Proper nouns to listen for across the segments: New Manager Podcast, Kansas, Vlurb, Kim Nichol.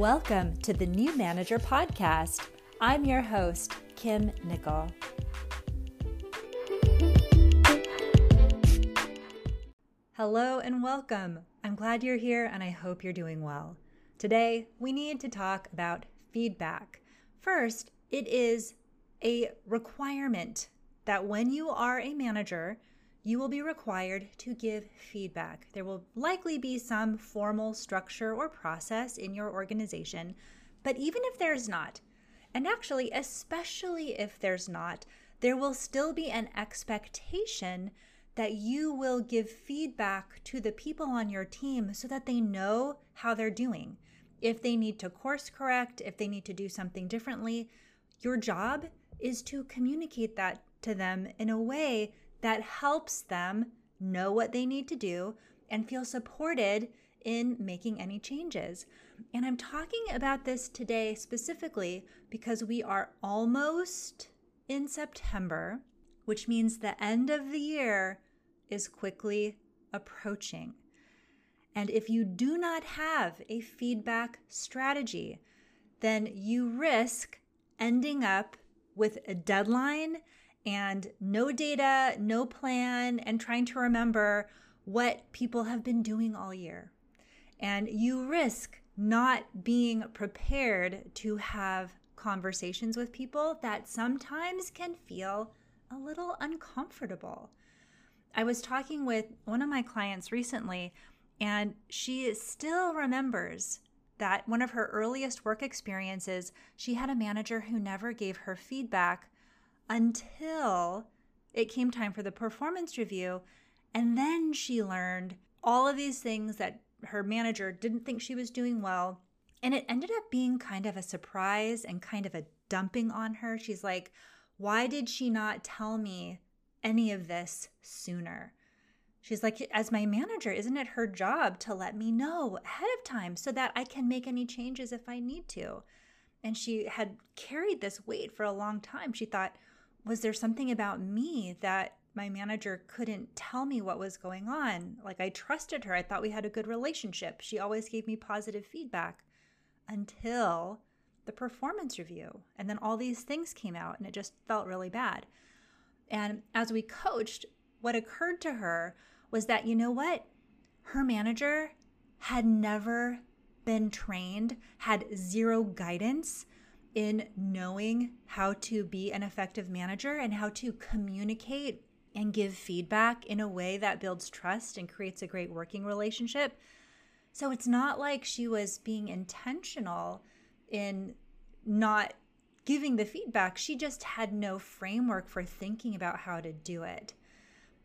Welcome to the New Manager Podcast. I'm your host, Kim Nichol. Hello and welcome. I'm glad you're here and I hope you're doing well. Today, we need to talk about feedback. First, it is a requirement that when you are a manager, you will be required to give feedback. There will likely be some formal structure or process in your organization, but even if there's not, and actually, especially if there's not, there will still be an expectation that you will give feedback to the people on your team so that they know how they're doing. If they need to course correct, if they need to do something differently, your job is to communicate that to them in a way that helps them know what they need to do and feel supported in making any changes. And I'm talking about this today specifically because we are almost in September, which means the end of the year is quickly approaching. And if you do not have a feedback strategy, then you risk ending up with a deadline and no data, no plan, and trying to remember what people have been doing all year. And you risk not being prepared to have conversations with people that sometimes can feel a little uncomfortable. I was talking with one of my clients recently, and she still remembers that one of her earliest work experiences, she had a manager who never gave her feedback until it came time for the performance review. And then she learned all of these things that her manager didn't think she was doing well. And it ended up being kind of a surprise and kind of a dumping on her. She's like, why did she not tell me any of this sooner? She's like, as my manager, isn't it her job to let me know ahead of time so that I can make any changes if I need to? And she had carried this weight for a long time. She thought, was there something about me that my manager couldn't tell me what was going on? Like, I trusted her. I thought we had a good relationship. She always gave me positive feedback until the performance review. And then all these things came out and it just felt really bad. And as we coached, what occurred to her was that, you know what? Her manager had never been trained, had zero guidance in knowing how to be an effective manager and how to communicate and give feedback in a way that builds trust and creates a great working relationship. So it's not like she was being intentional in not giving the feedback. She just had no framework for thinking about how to do it.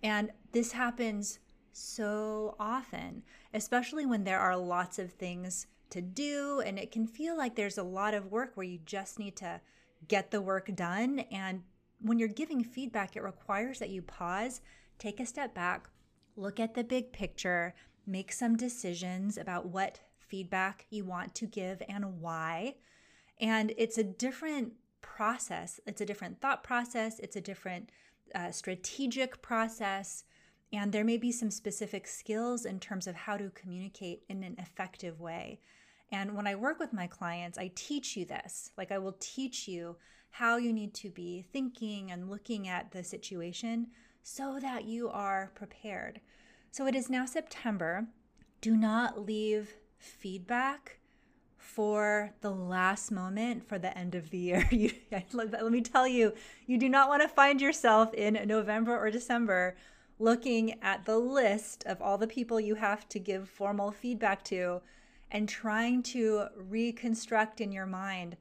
And this happens so often, especially when there are lots of things to do and it can feel like there's a lot of work where you just need to get the work done. And when you're giving feedback, it requires that you pause, take a step back, look at the big picture, make some decisions about what feedback you want to give and why. And it's a different process. It's a different thought process. It's a different strategic process. And there may be some specific skills in terms of how to communicate in an effective way. And when I work with my clients, I teach you this. Like, I will teach you how you need to be thinking and looking at the situation so that you are prepared. So it is now September. Do not leave feedback for the last moment, for the end of the year. Let me tell you, you do not want to find yourself in November or December looking at the list of all the people you have to give formal feedback to and trying to reconstruct in your mind,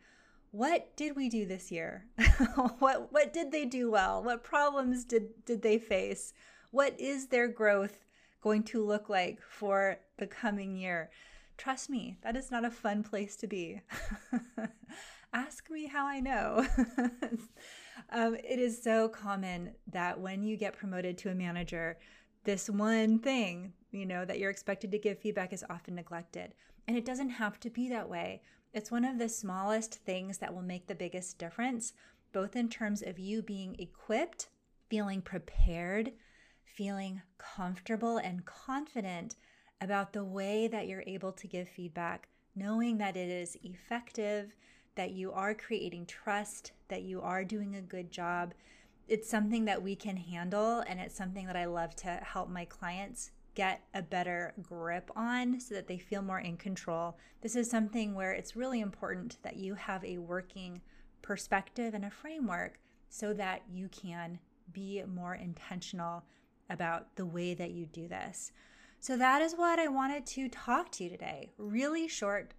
what did we do this year? What did they do well? What problems did they face? What is their growth going to look like for the coming year? Trust me, that is not a fun place to be. Ask me how I know. It is so common that when you get promoted to a manager, this one thing, that you're expected to give feedback is often neglected. And it doesn't have to be that way. It's one of the smallest things that will make the biggest difference, both in terms of you being equipped, feeling prepared, feeling comfortable and confident about the way that you're able to give feedback knowing that it is effective, that you are creating trust, that you are doing a good job. It's something that we can handle, and it's something that I love to help my clients get a better grip on so that they feel more in control. This is something where it's really important that you have a working perspective and a framework so that you can be more intentional about the way that you do this. So that is what I wanted to talk to you today. Really short,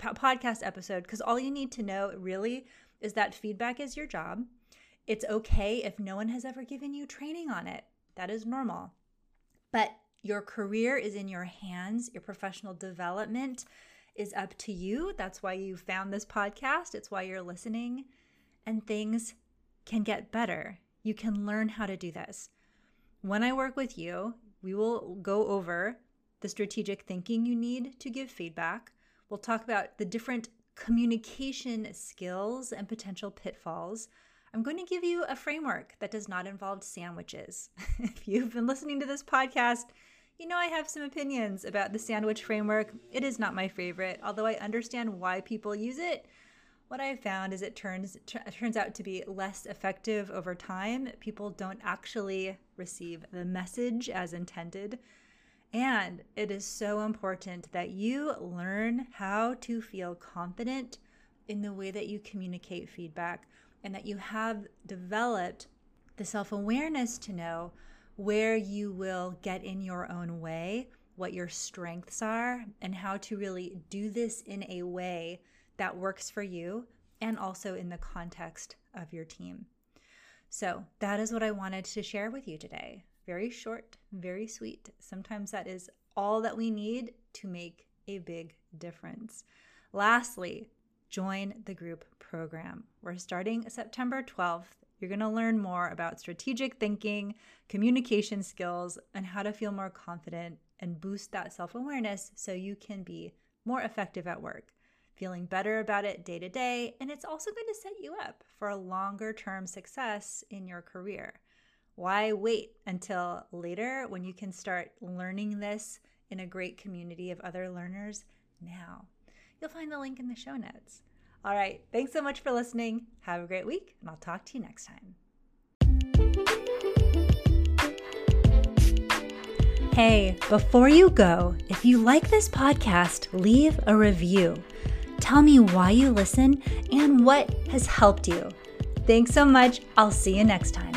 podcast episode, because all you need to know really is that feedback is your job. It's okay if no one has ever given you training on it. That is normal. But your career is in your hands. Your professional development is up to you. That's why you found this podcast. It's why you're listening. And things can get better. You can learn how to do this. When I work with you, we will go over the strategic thinking you need to give feedback. We'll talk about the different communication skills and potential pitfalls. I'm going to give you a framework that does not involve sandwiches. If you've been listening to this podcast, you know I have some opinions about the sandwich framework. It is not my favorite, although I understand why people use it. What I've found is it turns out to be less effective over time. People don't actually receive the message as intended. And it is so important that you learn how to feel confident in the way that you communicate feedback, and that you have developed the self-awareness to know where you will get in your own way, what your strengths are, and how to really do this in a way that works for you and also in the context of your team. So that is what I wanted to share with you today. Very short, very sweet. Sometimes that is all that we need to make a big difference. Lastly, join the group program. We're starting September 12th. You're going to learn more about strategic thinking, communication skills, and how to feel more confident and boost that self-awareness so you can be more effective at work, feeling better about it day to day, and it's also going to set you up for a longer-term success in your career. Why wait until later when you can start learning this in a great community of other learners now? You'll find the link in the show notes. All right, thanks so much for listening. Have a great week, and I'll talk to you next time. Hey, before you go, if you like this podcast, leave a review. Tell me why you listen and what has helped you. Thanks so much. I'll see you next time.